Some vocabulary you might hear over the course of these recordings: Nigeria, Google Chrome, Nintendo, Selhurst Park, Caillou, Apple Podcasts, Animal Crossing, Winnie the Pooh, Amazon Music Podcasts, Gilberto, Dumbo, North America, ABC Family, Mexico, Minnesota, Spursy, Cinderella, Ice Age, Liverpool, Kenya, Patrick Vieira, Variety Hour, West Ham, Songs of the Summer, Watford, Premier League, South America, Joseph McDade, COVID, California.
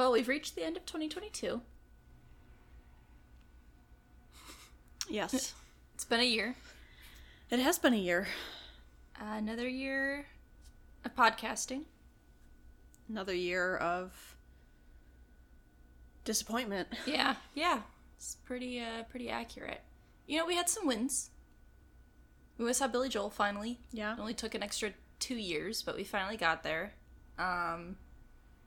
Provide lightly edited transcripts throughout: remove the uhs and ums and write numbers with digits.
Well, we've reached the end of 2022. Yes. It's been a year. It has been a year. Another year of podcasting. Another year of disappointment. Yeah. It's pretty accurate. You know, we had some wins. We saw Billy Joel finally. Yeah. It only took an extra 2 years, but we finally got there.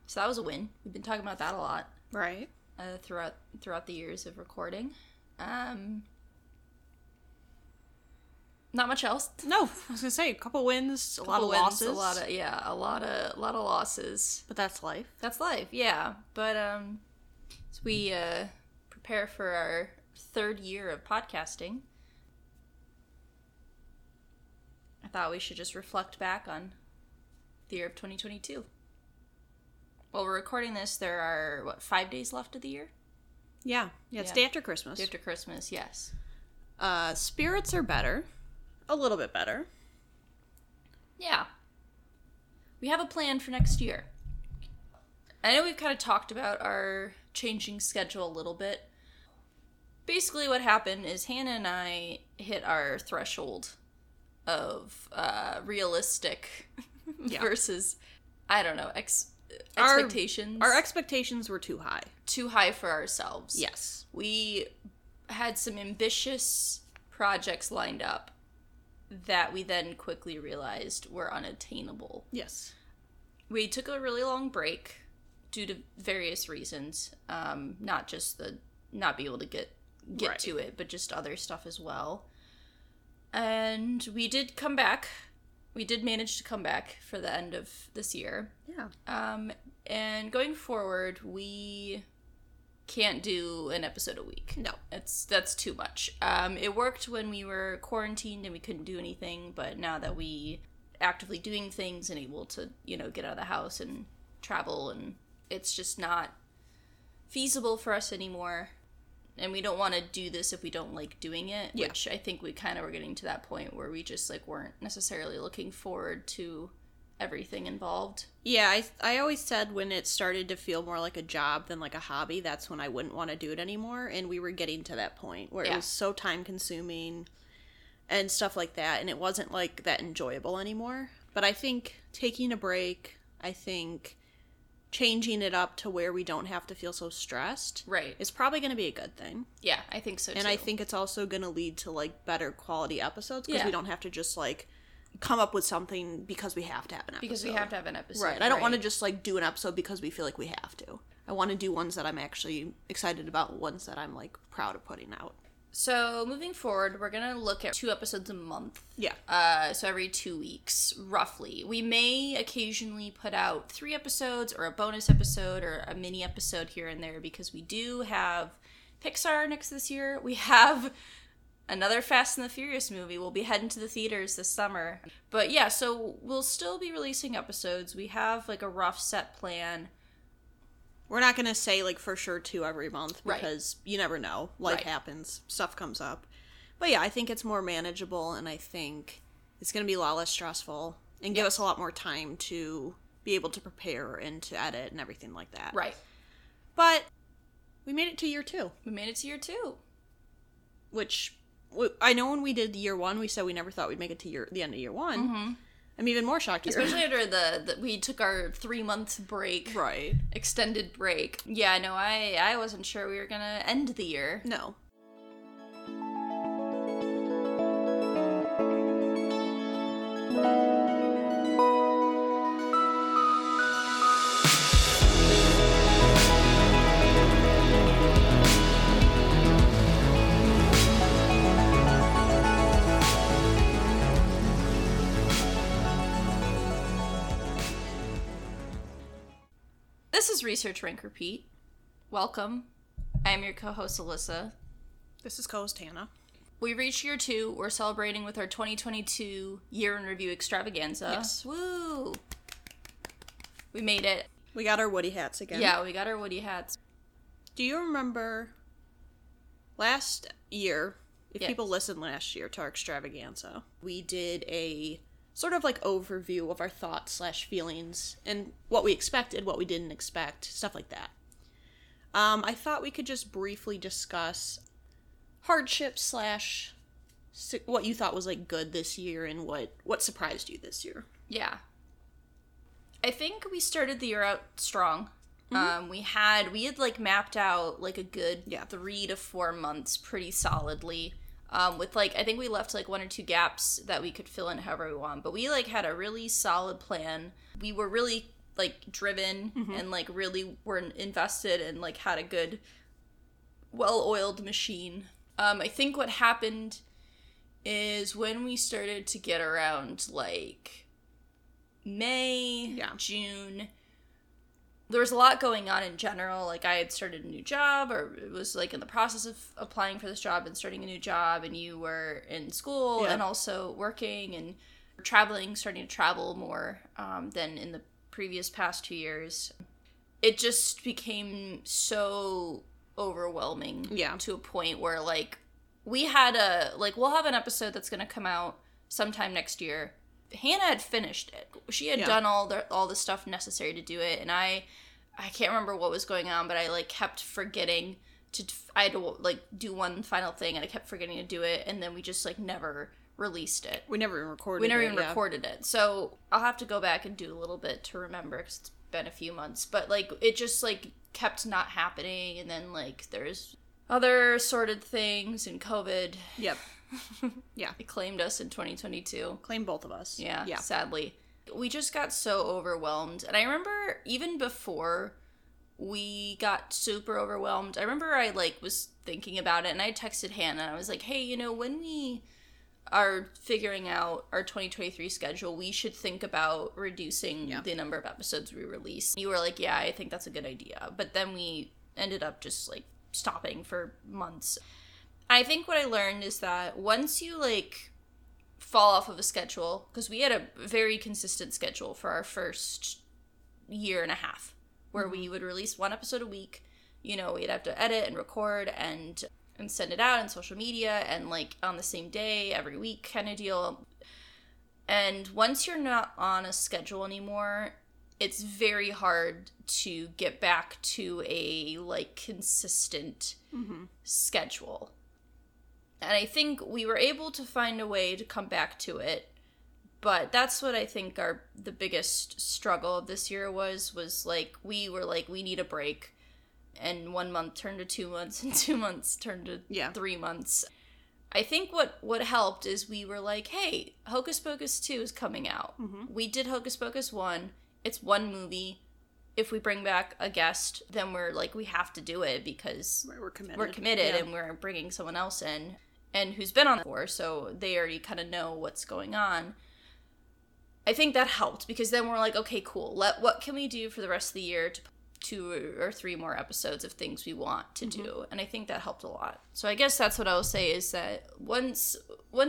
So that was a win. We've been talking about that a lot. Right. Throughout the years of recording. Not much else. No, I was gonna say a couple wins, a lot of losses, a lot of losses. But that's life. Yeah. But so we prepare for our third year of podcasting. I thought we should just reflect back on the year of 2022. While we're recording this, there are 5 days left of the year. Yeah. It's day after Christmas. Day after Christmas, yes. Spirits are better. A little bit better. Yeah. We have a plan for next year. I know we've kind of talked about our changing schedule a little bit. Basically what happened is Hannah and I hit our threshold of realistic versus, I don't know, expectations. Our expectations were too high. Too high for ourselves. Yes. We had some ambitious projects lined up that we then quickly realized were unattainable. Yes. We took a really long break due to various reasons, not just the not be able to get right to it, but just other stuff as well. And we did come back. We did manage to come back for the end of this year. Yeah. And going forward, we can't do an episode a week. No. That's too much. It worked when we were quarantined and we couldn't do anything, but now that we actively doing things and able to, get out of the house and travel, and it's just not feasible for us anymore. And we don't want to do this if we don't like doing it, which I think we kind of were getting to that point where we just weren't necessarily looking forward to everything involved. Yeah, I always said when it started to feel more like a job than like a hobby, that's when I wouldn't want to do it anymore. And we were getting to that point where it was so time consuming and stuff like that. And it wasn't like that enjoyable anymore. But I think taking a break, I think changing it up to where we don't have to feel so stressed, right, is probably going to be a good thing. Yeah, I think so too. And I think it's also going to lead to better quality episodes because we don't have to just come up with something because we have to have an episode. Because we have to have an episode. Right. I don't want to just do an episode because we feel like we have to. I want to do ones that I'm actually excited about, ones that I'm proud of putting out. So moving forward, we're going to look at 2 episodes a month. Yeah. So every 2 weeks, roughly. We may occasionally put out 3 episodes or a bonus episode or a mini episode here and there because we do have Pixar next this year. We have another Fast and the Furious movie. We'll be heading to the theaters this summer. But yeah, so we'll still be releasing episodes. We have a rough set plan. We're not going to say for sure 2 every month because you never know. Life happens. Stuff comes up. But yeah, I think it's more manageable and I think it's going to be a lot less stressful and give us a lot more time to be able to prepare and to edit and everything like that. Right. But we made it to year 2. Which, I know when we did year 1, we said we never thought we'd make it to the end of year 1. Mm-hmm. I'm even more shocked. Especially after we took our 3-month break. Right. Extended break. Yeah, no, I wasn't sure we were going to end the year. No. Research Rank Repeat. Welcome. I am your co-host Alyssa. This is co-host Hannah. We reached year 2. We're celebrating with our 2022 year in review extravaganza. Yes. Woo! We made it. We got our Woody hats again. Yeah, we got our Woody hats. Do you remember last year, people listened last year to our extravaganza, we did a sort of overview of our thoughts/feelings and what we expected, what we didn't expect, stuff like that. I thought we could just briefly discuss hardships slash what you thought was, like, good this year and what surprised you this year. Yeah. I think we started the year out strong. Mm-hmm. We had like mapped out like a good 3 to 4 months pretty solidly. With like, I think we left like one or two gaps that we could fill in however we want, but we like had a really solid plan. We were really like driven mm-hmm. and like really were invested and like had a good, well-oiled machine. I think what happened is when we started to get around like May, June, there was a lot going on in general. Like, I had started a new job, or it was, like, in the process of applying for this job and starting a new job, and you were in school and also working and traveling, starting to travel more than in the previous past 2 years. It just became so overwhelming to a point where, like, we had a, like, we'll have an episode that's going to come out sometime next year. Hannah had finished it. She had done all the stuff necessary to do it, and I can't remember what was going on, but I like kept forgetting to. I had to like do one final thing, and I kept forgetting to do it, and then we just like never released it. We never even recorded. We never even recorded it. So I'll have to go back and do a little bit to remember because it's been a few months. But like it just like kept not happening, and then like there's other sorted things and COVID. Yep. Yeah. It claimed us in 2022. Claimed both of us. Yeah, sadly. We just got so overwhelmed. And I remember even before we got super overwhelmed, I remember I like was thinking about it and I texted Hannah and I was like, hey, you know, when we are figuring out our 2023 schedule, we should think about reducing the number of episodes we release. You were like, yeah, I think that's a good idea. But then we ended up just like stopping for months. I think what I learned is that once you, like, fall off of a schedule, because we had a very consistent schedule for our first year and a half, where we would release one episode a week, you know, we'd have to edit and record and send it out on social media and, like, on the same day, every week kind of deal. And once you're not on a schedule anymore, it's very hard to get back to a, like, consistent schedule. And I think we were able to find a way to come back to it, but that's what I think the biggest struggle of this year was like, we were like, we need a break, and 1 month turned to 2 months, and 2 months turned to 3 months. I think what helped is we were like, hey, Hocus Pocus 2 is coming out. Mm-hmm. We did Hocus Pocus 1. It's one movie. If we bring back a guest, then we're like, we have to do it because we're committed and we're bringing someone else in. And who's been on before, so they already kind of know what's going on. I think that helped, because then we're like, okay, cool. What can we do for the rest of the year to 2 or 3 more episodes of things we want to do? And I think that helped a lot. So I guess that's what I'll say is that once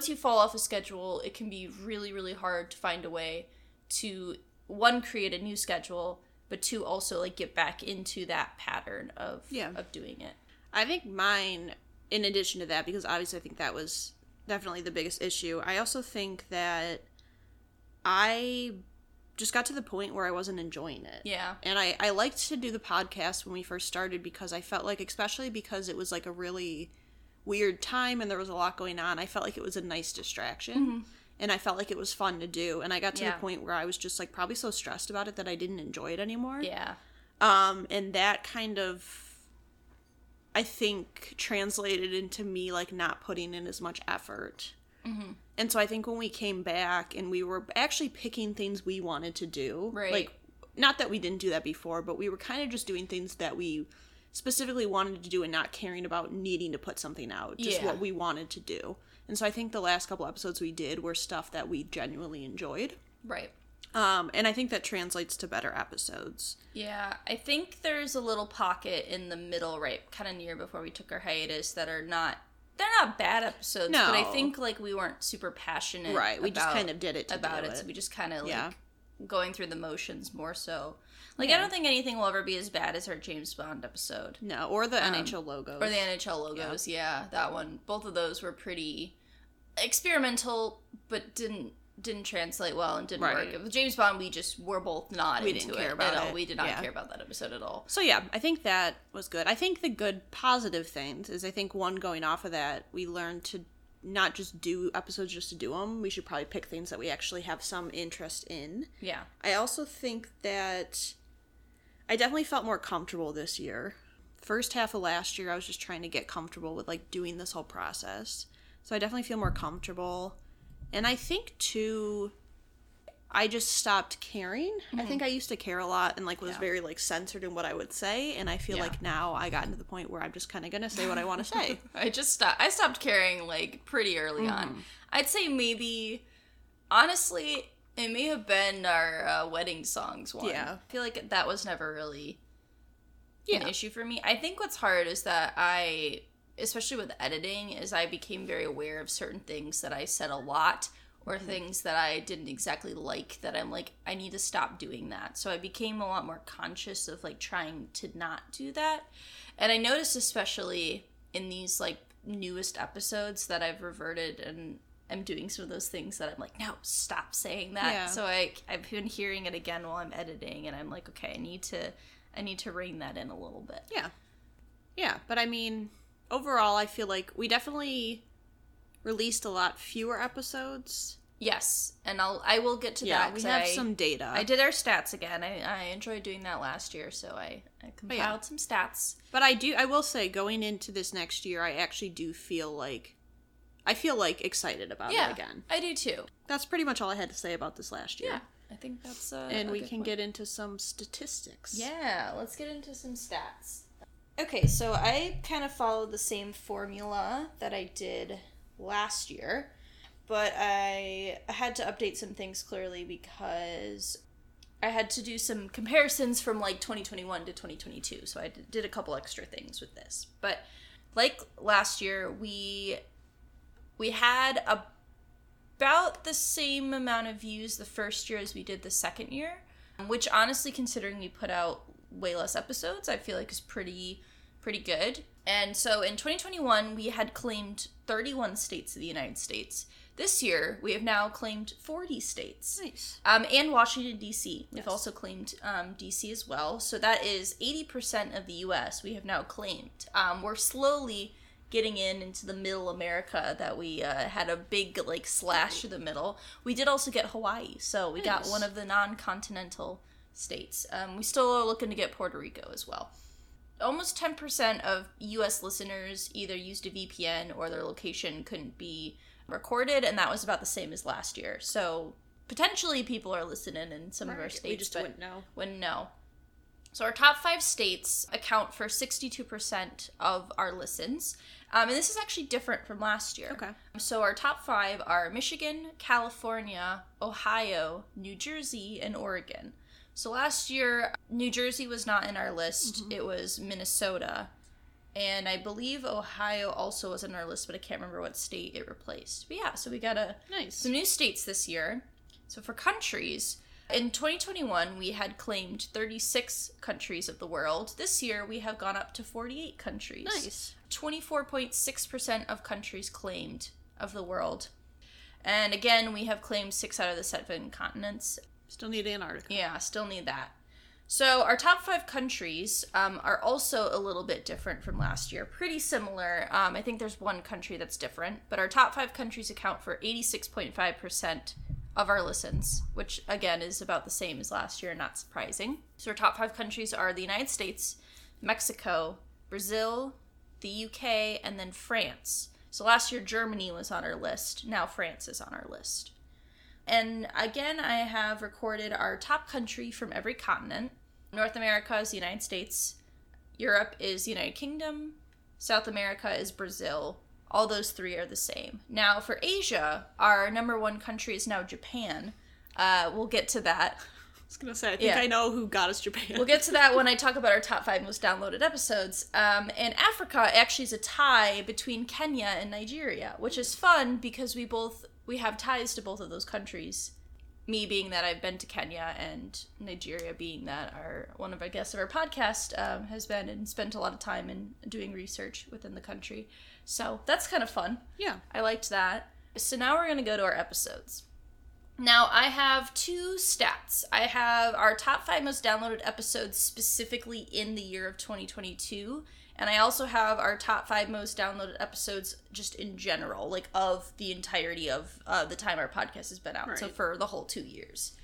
you fall off a schedule, it can be really, really hard to find a way to, one, create a new schedule, but two, also like get back into that pattern of doing it. I think mine... in addition to that, because obviously I think that was definitely the biggest issue, I also think that I just got to the point where I wasn't enjoying it. Yeah. And I liked to do the podcast when we first started because I felt like, especially because it was like a really weird time and there was a lot going on, I felt like it was a nice distraction. Mm-hmm. And I felt like it was fun to do. And I got to the point where I was just like probably so stressed about it that I didn't enjoy it anymore. Yeah. And that kind of... I think translated into me like not putting in as much effort. Mm-hmm. And so I think when we came back and we were actually picking things we wanted to do, right. Like, not that we didn't do that before, but we were kind of just doing things that we specifically wanted to do and not caring about needing to put something out, just what we wanted to do. And so I think the last couple episodes we did were stuff that we genuinely enjoyed. Right. And I think that translates to better episodes. Yeah, I think there's a little pocket in the middle, right, kind of near before we took our hiatus, that are not, they're not bad episodes, but I think, like, we weren't super passionate right, we just kind of did it to about do it. So we just kind of, like, going through the motions more so. Like, I don't think anything will ever be as bad as our James Bond episode. No, or the NHL logos. Or the NHL logos, that one. Both of those were pretty experimental, but didn't didn't translate well and didn't work. With James Bond, we just were both not we into it at all. We did not care about that episode at all. So yeah, I think that was good. I think the good positive things is I think one, going off of that, we learned to not just do episodes just to do them. We should probably pick things that we actually have some interest in. Yeah. I also think that I definitely felt more comfortable this year. First half of last year, I was just trying to get comfortable with like doing this whole process. So I definitely feel more comfortable. And I think, too, I just stopped caring. Mm-hmm. I think I used to care a lot and, like, was very, like, censored in what I would say. And I feel like now I got into the point where I'm just kind of going to say what I want to say. I stopped caring, like, pretty early on. I'd say maybe, honestly, it may have been our wedding songs one. Yeah. I feel like that was never really an issue for me. I think what's hard is that I... especially with editing, is I became very aware of certain things that I said a lot or things that I didn't exactly like that I'm like, I need to stop doing that. So I became a lot more conscious of, like, trying to not do that. And I noticed especially in these, like, newest episodes that I've reverted and I'm doing some of those things that I'm like, no, stop saying that. Yeah. So I've been hearing it again while I'm editing and I'm like, okay, I need to rein that in a little bit. Yeah. Yeah, but I mean... overall, I feel like we definitely released a lot fewer episodes. Yes, and I will get to that. Yeah, we have some data. I did our stats again. I enjoyed doing that last year, so I compiled some stats. But I will say, going into this next year, I actually do feel like excited about it again. I do too. That's pretty much all I had to say about this last year. Yeah, I think that's and we can get into some statistics. Yeah, let's get into some stats. Okay, so I kind of followed the same formula that I did last year, but I had to update some things clearly because I had to do some comparisons from, like, 2021 to 2022, so I did a couple extra things with this. But like last year, we had about the same amount of views the first year as we did the second year, which honestly, considering we put out way less episodes, I feel like is pretty good. And so in 2021, we had claimed 31 states of the United States. This year, we have now claimed 40 states. Nice. And Washington, D.C. We've also claimed D.C. as well. So that is 80% of the U.S. we have now claimed. We're slowly getting into the middle America that we had a big, like, slash through the middle. We did also get Hawaii. So we got one of the non-continental states. We still are looking to get Puerto Rico as well. Almost 10% of U.S. listeners either used a VPN or their location couldn't be recorded, and that was about the same as last year. So potentially people are listening in some of our states. We just wouldn't know. So our top 5 states account for 62% of our listens. And this is actually different from last year. Okay. So our top 5 are Michigan, California, Ohio, New Jersey, and Oregon. So last year, New Jersey was not in our list. Mm-hmm. It was Minnesota. And I believe Ohio also was in our list, but I can't remember what state it replaced. But yeah, so we got some new states this year. So for countries, in 2021, we had claimed 36 countries of the world. This year, we have gone up to 48 countries. Nice. 24.6% of countries claimed of the world. And again, we have claimed 6 out of the 7 continents. Still need Antarctica. Yeah, still need that. So our top 5 countries are also a little bit different from last year. Pretty similar. I think there's one country that's different. But our top 5 countries account for 86.5% of our listens, which, again, is about the same as last year. Not surprising. So our top 5 countries are the United States, Mexico, Brazil, the UK, and then France. So last year, Germany was on our list. Now France is on our list. And again, I have recorded our top country from every continent. North America is the United States. Europe is the United Kingdom. South America is Brazil. All those 3 are the same. Now, for Asia, our number 1 country is now Japan. We'll get to that. I was going to say, I think I know who got us Japan. We'll get to that when I talk about our top 5 most downloaded episodes. And Africa actually is a tie between Kenya and Nigeria, which is fun because we have ties to both of those countries, me being that I've been to Kenya and Nigeria being that one of our guests of our podcast has been and spent a lot of time in doing research within the country. So that's kind of fun. Yeah. I liked that. So now we're going to go to our episodes. Now, I have two stats. I have our top 5 most downloaded episodes specifically in the year of 2022, and I also have our top 5 most downloaded episodes just in general, like of the entirety of the time our podcast has been out, right. So for the whole 2 years.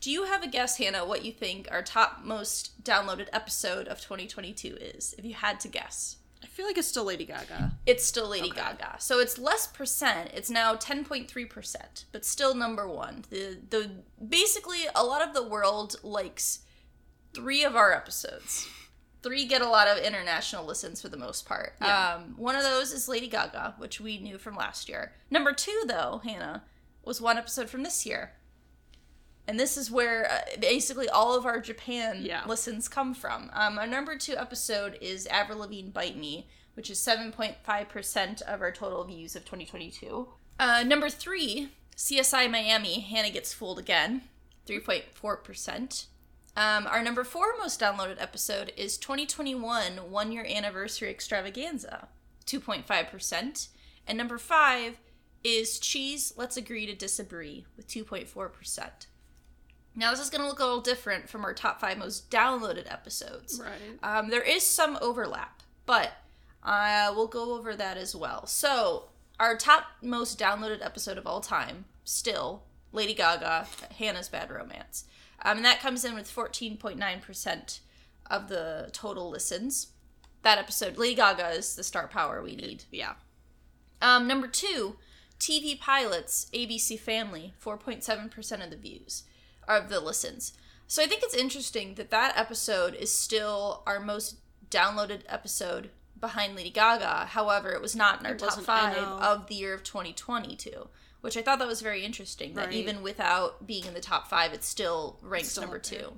Do you have a guess, Hannah, what you think our top most downloaded episode of 2022 is, if you had to guess? I feel like it's still Lady Gaga. It's still Lady Gaga. So it's less percent. It's now 10.3%, but still number one. The basically, a lot of the world likes 3 of our episodes. 3 get a lot of international listens for the most part. Yeah. One of those is Lady Gaga, which we knew from last year. Number 2, though, Hannah, was one episode from this year. And this is where basically all of our Japan listens come from. Our number 2 episode is Avril Lavigne Bite Me, which is 7.5% of our total views of 2022. Number 3, CSI Miami, Hannah Gets Fooled Again, 3.4%. Our number 4 most downloaded episode is 2021 1-Year Anniversary Extravaganza, 2.5%. And number 5 is Cheese, Let's Agree to Disagree, with 2.4%. Now, this is going to look a little different from our top 5 most downloaded episodes. Right. There is some overlap, but we'll go over that as well. So, our top most downloaded episode of all time, still, Lady Gaga, Hannah's Bad Romance. And that comes in with 14.9% of the total listens. That episode, Lady Gaga, is the star power we need. Yeah. Number 2, TV Pilots, ABC Family, 4.7% of the views. Of the listens. So I think it's interesting that that episode is still our most downloaded episode behind Lady Gaga. However, it was not in our top 5 of the year of 2022, which I thought that was very interesting, that even without being in the top 5, it still ranks number 2.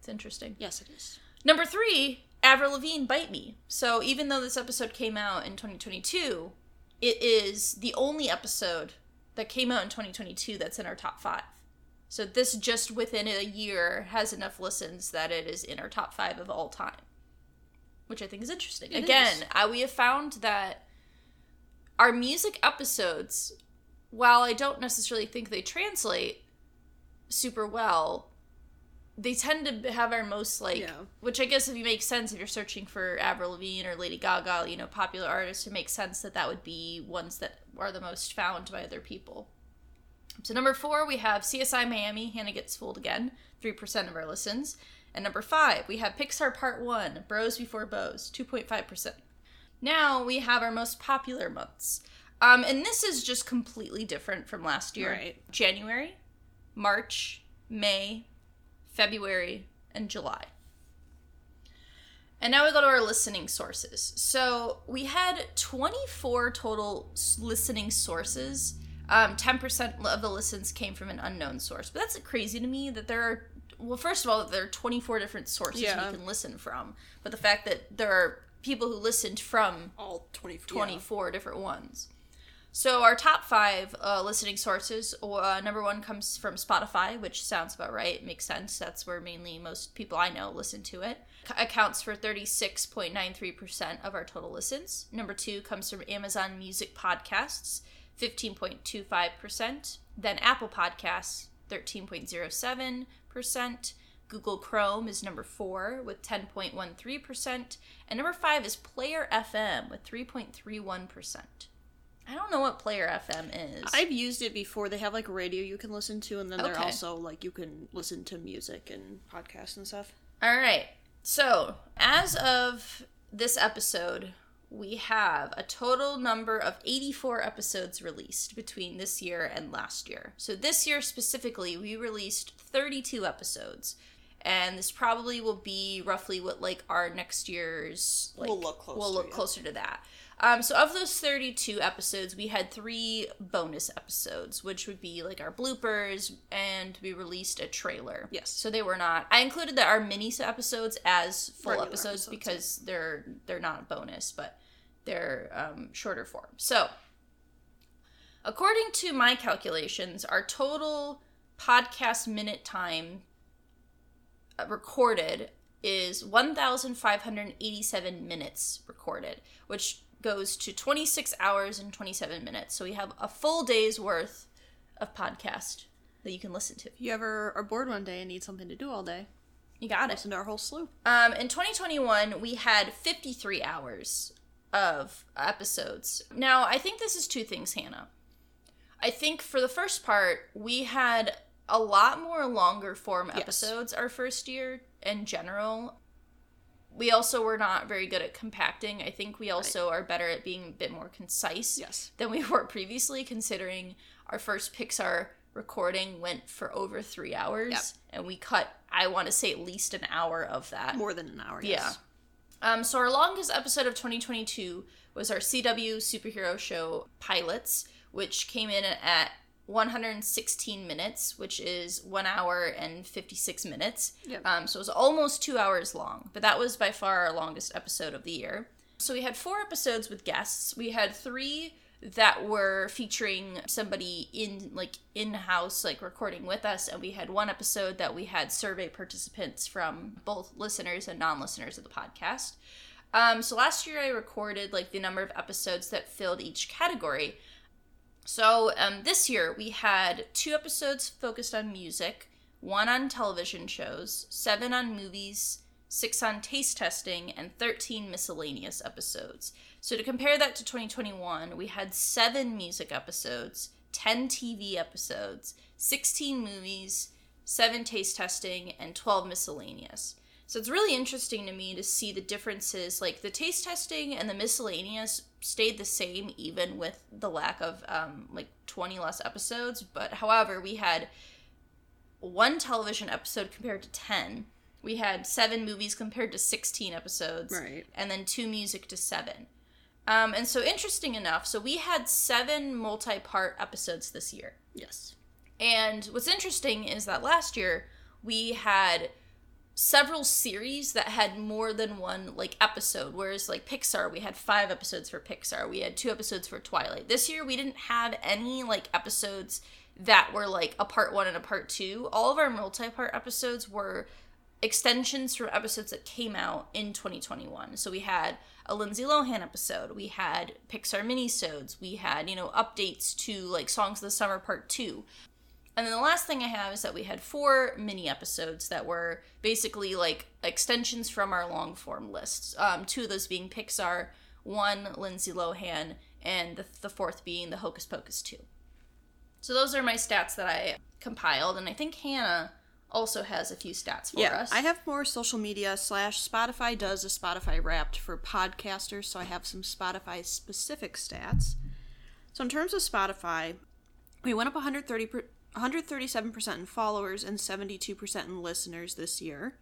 It's interesting. Yes, it is. Number 3, Avril Lavigne, Bite Me. So even though this episode came out in 2022, it is the only episode that came out in 2022 that's in our top 5. So this just within a year has enough listens that it is in our top 5 of all time, which I think is interesting. Again, we have found that our music episodes, while I don't necessarily think they translate super well, they tend to have our most, which I guess if you make sense, if you're searching for Avril Lavigne or Lady Gaga, you know, popular artists, it makes sense that that would be ones that are the most found by other people. So number 4, we have CSI Miami, Hannah Gets Fooled Again, 3% of our listens. And number 5, we have Pixar Part 1, Bros Before Bows, 2.5%. Now we have our most popular months. And this is just completely different from last year. Right. January, March, May, February, and July. And now we go to our listening sources. So we had 24 total listening sources. 10% of the listens came from an unknown source. But that's crazy to me that there are... Well, first of all, there are 24 different sources you can listen from. But the fact that there are people who listened from... All 24 different ones. So our top 5 listening sources, number 1 comes from Spotify, which sounds about right. It makes sense. That's where mainly most people I know listen to it. Accounts for 36.93% of our total listens. Number 2 comes from Amazon Music Podcasts, 15.25%, then Apple Podcasts, 13.07%, Google Chrome is number 4 with 10.13%, and number 5 is Player FM with 3.31%. I don't know what Player FM is. I've used it before. They have, like, radio you can listen to, and then they're also, like, you can listen to music and podcasts and stuff. All right. So, as of this episode... We have a total number of 84 episodes released between this year and last year. So this year specifically, we released 32 episodes. And this probably will be roughly what, like, our next year's... Like, we'll look closer to that. So of those 32 episodes, we had 3 bonus episodes, which would be, like, our bloopers, and we released a trailer. Yes. So they were not... I included our mini episodes as full episodes because they're not bonus, but they're shorter form. So, according to my calculations, our total podcast minute time... recorded is 1,587 minutes recorded, which goes to 26 hours and 27 minutes. So we have a full day's worth of podcast that you can listen to. If you ever are bored one day and need something to do all day, you got listen to our whole slew. In 2021, we had 53 hours of episodes. Now, I think this is two things, Hannah. I think for the first part, we had a lot more longer form episodes our first year in general. We also were not very good at compacting. I think we also are better at being a bit more concise than we were previously, considering our first Pixar recording went for over 3 hours. Yep. And we cut, I want to say, at least an hour of that. More than an hour, yes. Yeah. So our longest episode of 2022 was our CW superhero show pilots, which came in at 116 minutes, which is 1 hour and 56 minutes. Yep. So it was almost 2 hours long, but that was by far our longest episode of the year. So we had 4 episodes with guests. We had 3 that were featuring somebody in-house, recording with us, and we had 1 episode that we had survey participants from both listeners and non-listeners of the podcast. So last year I recorded, the number of episodes that filled each category. So this year we had 2 episodes focused on music, 1 on television shows, 7 on movies, 6 on taste testing, and 13 miscellaneous episodes. So to compare that to 2021, we had 7 music episodes, 10 TV episodes, 16 movies, 7 taste testing, and 12 miscellaneous. So it's really interesting to me to see the differences. The taste testing and the miscellaneous stayed the same, even with the lack of 20 less episodes. But however, we had 1 television episode compared to 10. We had 7 movies compared to 16 episodes, and then 2 music to 7. And so interesting enough, so we had 7 multi-part episodes this year. Yes. And what's interesting is that last year we had several series that had more than one episode, whereas Pixar, we had 5 episodes for Pixar. We had 2 episodes for Twilight. This year we didn't have any episodes that were a part 1 and a part 2. All of our multi-part episodes were extensions from episodes that came out in 2021. So we had a Lindsay Lohan episode, we had Pixar minisodes, we had, updates to Songs of the Summer Part 2. And then the last thing I have is that we had 4 mini episodes that were basically extensions from our long form lists. 2 of those being Pixar, 1 Lindsay Lohan, and the 4th being the Hocus Pocus 2. So those are my stats that I compiled, and I think Hannah also has a few stats for us. I have more social media / Spotify does a Spotify Wrapped for podcasters, so I have some Spotify specific stats. So in terms of Spotify, we went up 137% in followers and 72% in listeners this year.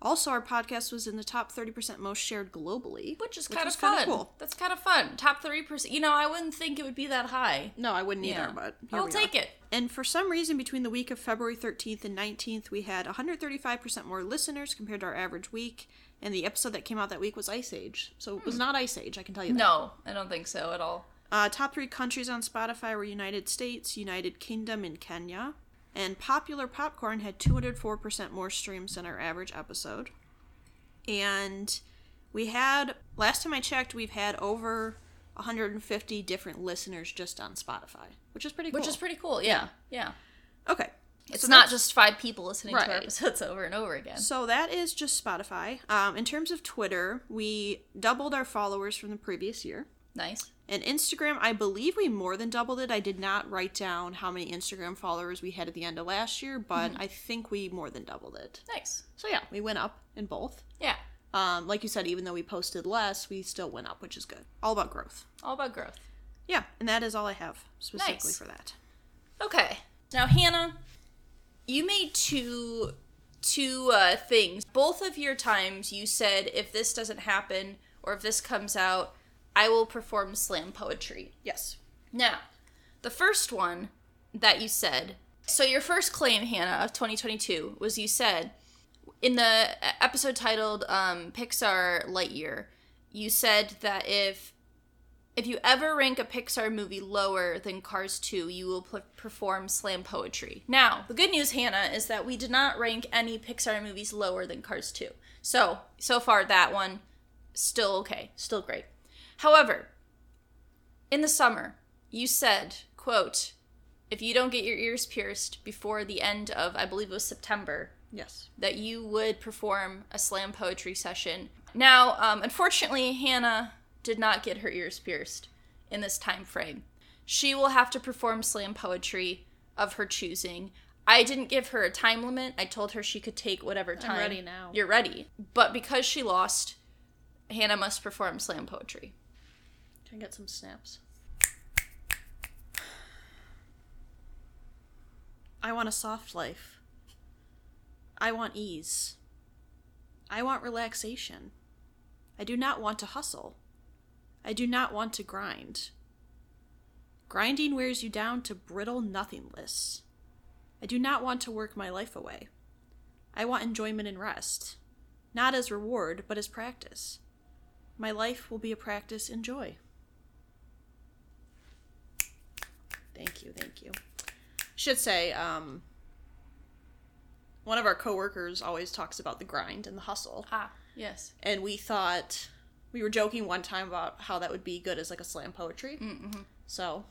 Also, our podcast was in the top 30% most shared globally. Which is kind of cool. That's kind of fun. Top 30%. I wouldn't think it would be that high. No, I wouldn't either, but I'll take it. And for some reason, between the week of February 13th and 19th, we had 135% more listeners compared to our average week. And the episode that came out that week was Ice Age. So it was not Ice Age, I can tell you that. No, I don't think so at all. Top 3 countries on Spotify were United States, United Kingdom, and Kenya. And Popular Popcorn had 204% more streams than our average episode. And we had, last time I checked, we've had over 150 different listeners just on Spotify, which is pretty cool. Yeah. Okay. It's not just 5 people listening to our episodes over and over again. So that is just Spotify. In terms of Twitter, we doubled our followers from the previous year. Nice. And Instagram, I believe we more than doubled it. I did not write down how many Instagram followers we had at the end of last year, but I think we more than doubled it. Nice. So yeah, we went up in both. Yeah. Like you said, even though we posted less, we still went up, which is good. All about growth. Yeah, and that is all I have specifically for that. Okay. Now, Hannah, you made two things. Both of your times you said, if this doesn't happen or if this comes out, I will perform slam poetry. Yes. Now, the first one that you said, so your first claim, Hannah, of 2022 was you said, in the episode titled Pixar Lightyear, you said that if you ever rank a Pixar movie lower than Cars 2, you will perform slam poetry. Now, the good news, Hannah, is that we did not rank any Pixar movies lower than Cars 2. So far, that one, still okay, still great. However, in the summer, you said, quote, if you don't get your ears pierced before the end of, I believe it was September, yes, that you would perform a slam poetry session. Now, unfortunately, Hannah did not get her ears pierced in this time frame. She will have to perform slam poetry of her choosing. I didn't give her a time limit. I told her she could take whatever time. I'm ready now. You're ready. But because she lost, Hannah must perform slam poetry. Can I get some snaps? I want a soft life. I want ease. I want relaxation. I do not want to hustle. I do not want to grind. Grinding wears you down to brittle nothingness. I do not want to work my life away. I want enjoyment and rest. Not as reward, but as practice. My life will be a practice in joy. Thank you, thank you. Should say, one of our coworkers always talks about the grind and the hustle. Ah, yes. And we thought, we were joking one time about how that would be good as like a slam poetry. Mm-hmm. So,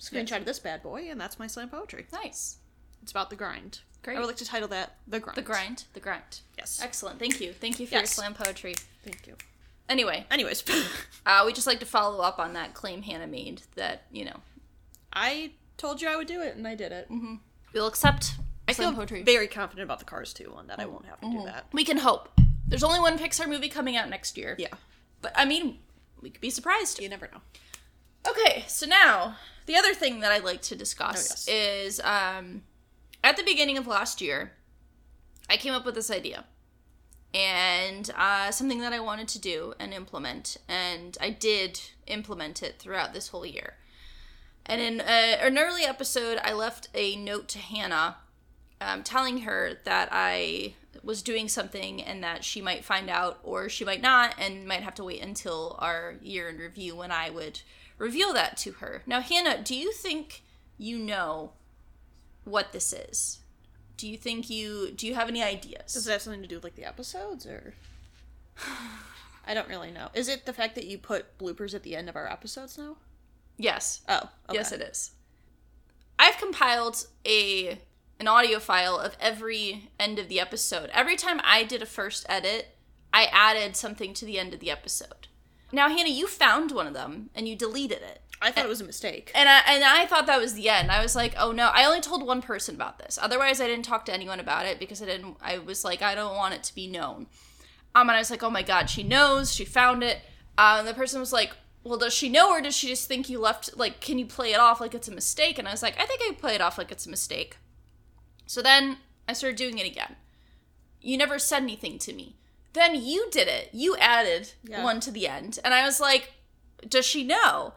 screenshot of this bad boy, and that's my slam poetry. Nice. It's about the grind. Great. I would like to title that The Grind. The Grind. The Grind. Yes. Excellent. Thank you. Thank you for your slam poetry. Thank you. Anyways. We just like to follow up on that claim Hannah made that, you know. I told you I would do it, and I did it. Mm-hmm. We'll accept slam poetry. I feel very confident about the Cars 2 one, that I won't have to do that. We can hope. There's only one Pixar movie coming out next year. Yeah. But, I mean, we could be surprised. You never know. Okay, so now, the other thing that I'd like to discuss is... at the beginning of last year, I came up with this idea and something that I wanted to do and implement, and I did implement it throughout this whole year. And in an early episode, I left a note to Hannah telling her that I was doing something and that she might find out or she might not and might have to wait until our year in review when I would reveal that to her. Now, Hannah, do you think you know what this is? Do you have any ideas? Does it have something to do with like the episodes or I don't really know. Is it the fact that you put bloopers at the end of our episodes now? Yes. Oh, okay. Yes it is. I've compiled an audio file of every end of the episode. Every time I did a first edit, I added something to the end of the episode. Now, Hannah, you found one of them and you deleted it. I thought it was a mistake. And I thought that was the end. I was like, oh no, I only told one person about this. Otherwise, I didn't talk to anyone about it because I was like, I don't want it to be known. And I was like, oh my God, she knows, she found it. And the person was like, well, does she know or does she just think you left, like, can you play it off like it's a mistake? And I was like, I think I can play it off like it's a mistake. So then I started doing it again. You never said anything to me. Then you did it. You added one to the end. And I was like, does she know?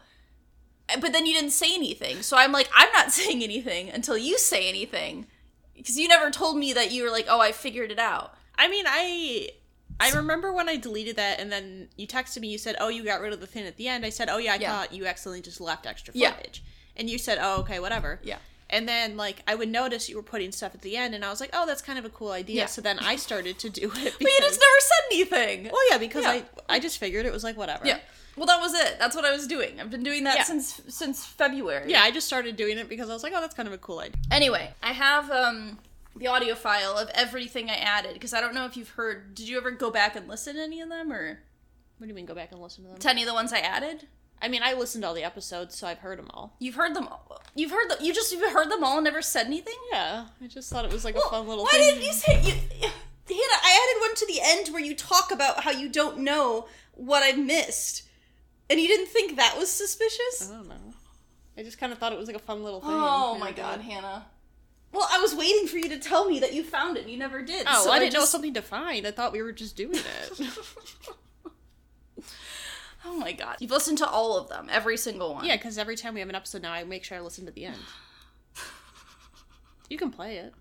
But then you didn't say anything. So I'm like, I'm not saying anything until you say anything. Because you never told me that you were like, oh, I figured it out. I mean, I remember when I deleted that and then you texted me, you said, oh, you got rid of the thing at the end. I said, oh, yeah, I thought you accidentally just left extra footage. Yeah. And you said, oh, okay, whatever. Yeah. And then, like, I would notice you were putting stuff at the end, and I was like, oh, that's kind of a cool idea. Yeah. So then I started to do it. Because... But you just never said anything. Well, yeah, because I just figured it was like, whatever. Yeah. Well, that was it. That's what I was doing. I've been doing that since February. Yeah, I just started doing it because I was like, oh, that's kind of a cool idea. Anyway, I have the audio file of everything I added, because I don't know if you've heard... Did you ever go back and listen to any of them, or... What do you mean, go back and listen to them? To any of the ones I added? I mean, I listened to all the episodes, so I've heard them all. You've heard them all? You've heard them all and never said anything? Yeah, I just thought it was like a fun little thing. Why didn't you say... Hannah, I added one to the end where you talk about how you don't know what I've missed. And you didn't think that was suspicious? I don't know. I just kind of thought it was like a fun little thing. Oh my God, Hannah. Well, I was waiting for you to tell me that you found it and you never did. Oh, so I didn't know something to find. I thought we were just doing it. Oh my God. You've listened to all of them. Every single one. Yeah, because every time we have an episode now, I make sure I listen to the end. You can play it.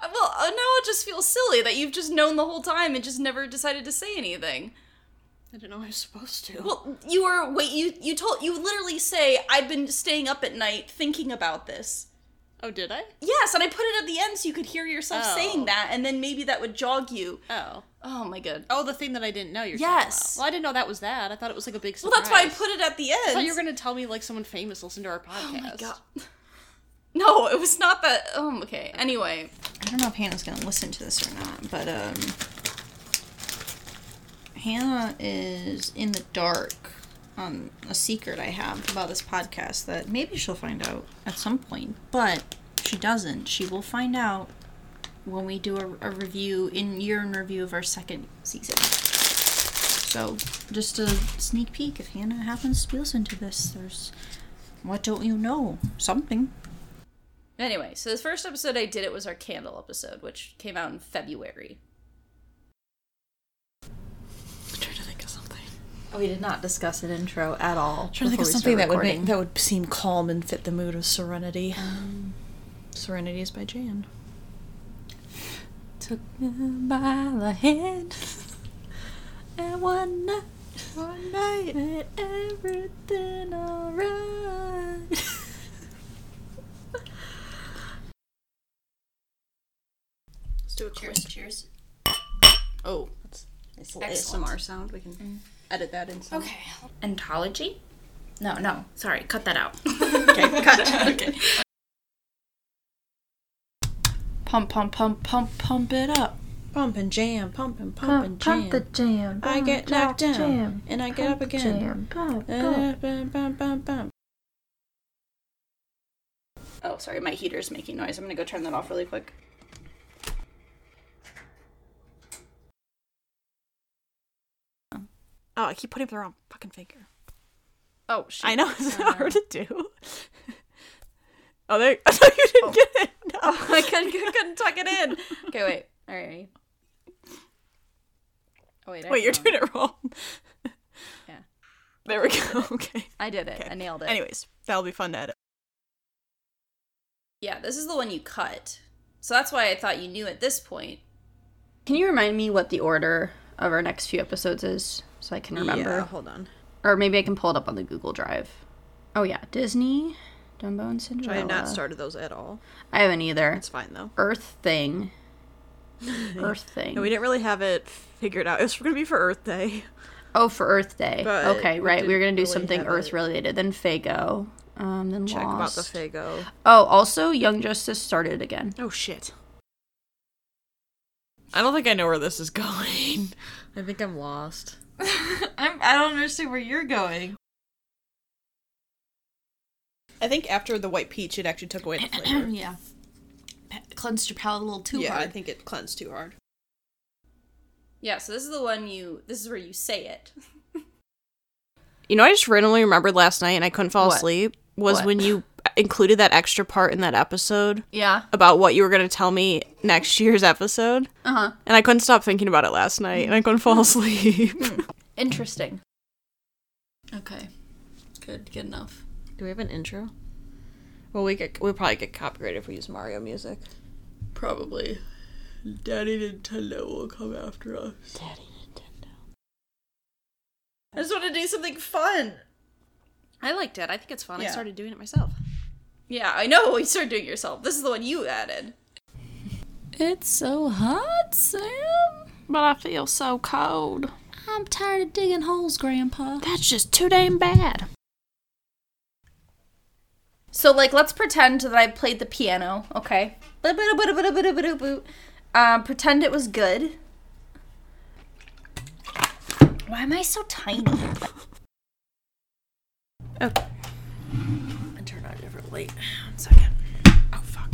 Well, now it just feels silly that you've just known the whole time and just never decided to say anything. I didn't know I was supposed to. Well, you literally say, I've been staying up at night thinking about this. Oh, did I? Yes, and I put it at the end so you could hear yourself saying that, and then maybe that would jog you. Oh. Oh, my God. Oh, the thing that I didn't know you're talking about. Well, I didn't know that was that. I thought it was like a big surprise. Well, that's why I put it at the end. I thought you were going to tell me like someone famous listened to our podcast. Oh, my God. No, it was not that. Oh, okay. Anyway. I don't know if Hannah's going to listen to this or not, but Hannah is in the dark on a secret I have about this podcast that maybe she'll find out at some point, but she doesn't. She will find out when we do a review, in-year review of our second season. So, just a sneak peek, if Hannah happens to listen to this, there's, what don't you know? Something. Anyway, so the first episode I did, it was our candle episode, which came out in February. We did not discuss an intro at all. I'm trying to think of something that would seem calm and fit the mood of Serenity. Serenity is by Jan. Took me by the hand, and one night, made everything alright. Let's do a cheers. Cheers. Oh, that's a little ASMR sound. We can. Edit that in some. Okay. Ontology? No. Sorry. Cut that out. Okay. Cut. Okay. Pump it up. Pump and jam. Pump and jam. Pump the jam. I get knocked down. Jam. And I get up again. Jam. Pump. Oh, sorry. My heater's making noise. I'm going to go turn that off really quick. Oh, I keep putting up the wrong fucking finger. Oh, shit. I know, it's not hard to do. Oh, there. I thought you didn't get it. No, I couldn't tuck it in. Okay, wait. All right. Oh, wait. Wait, you're doing it wrong. Yeah. There we go. Okay. I did it. Okay. I nailed it. Anyways, that'll be fun to edit. Yeah, this is the one you cut. So that's why I thought you knew at this point. Can you remind me what the order of our next few episodes is? So I can remember. Yeah, hold on. Or maybe I can pull it up on the Google Drive. Oh, yeah. Disney, Dumbo, and Cinderella. I have not started those at all. I haven't either. It's fine, though. Earth Thing. No, we didn't really have it figured out. It was going to be for Earth Day. Oh, for Earth Day. But okay, right. We were going to do really something Earth-related. Then Faygo. Then check Lost. Check about the Faygo. Oh, also, Young Justice started again. Oh, shit. I don't think I know where this is going. I think I'm lost. I don't understand where you're going. I think after the white peach, it actually took away the flavor. Yeah. Cleansed your palate a little too hard. Yeah, I think it cleansed too hard. Yeah, so this is the one this is where you say it. You know, I just randomly remembered last night, and I couldn't fall asleep, when you included that extra part in that episode. Yeah. About what you were going to tell me next year's episode. Uh-huh. And I couldn't stop thinking about it last night, and I couldn't fall asleep. Interesting. Okay. Good enough. Do we have an intro? Well, we'll probably get copyrighted if we use Mario music. Probably. Daddy Nintendo will come after us. Daddy Nintendo. I just want to do something fun. I liked it. I think it's fun. Yeah. I started doing it myself. Yeah, I know. You started doing it yourself. This is the one you added. It's so hot, Sam. But I feel so cold. I'm tired of digging holes, Grandpa. That's just too damn bad. So, let's pretend that I played the piano, okay? Pretend it was good. Why am I so tiny? Okay. I turned on a different light. One second. Oh, fuck.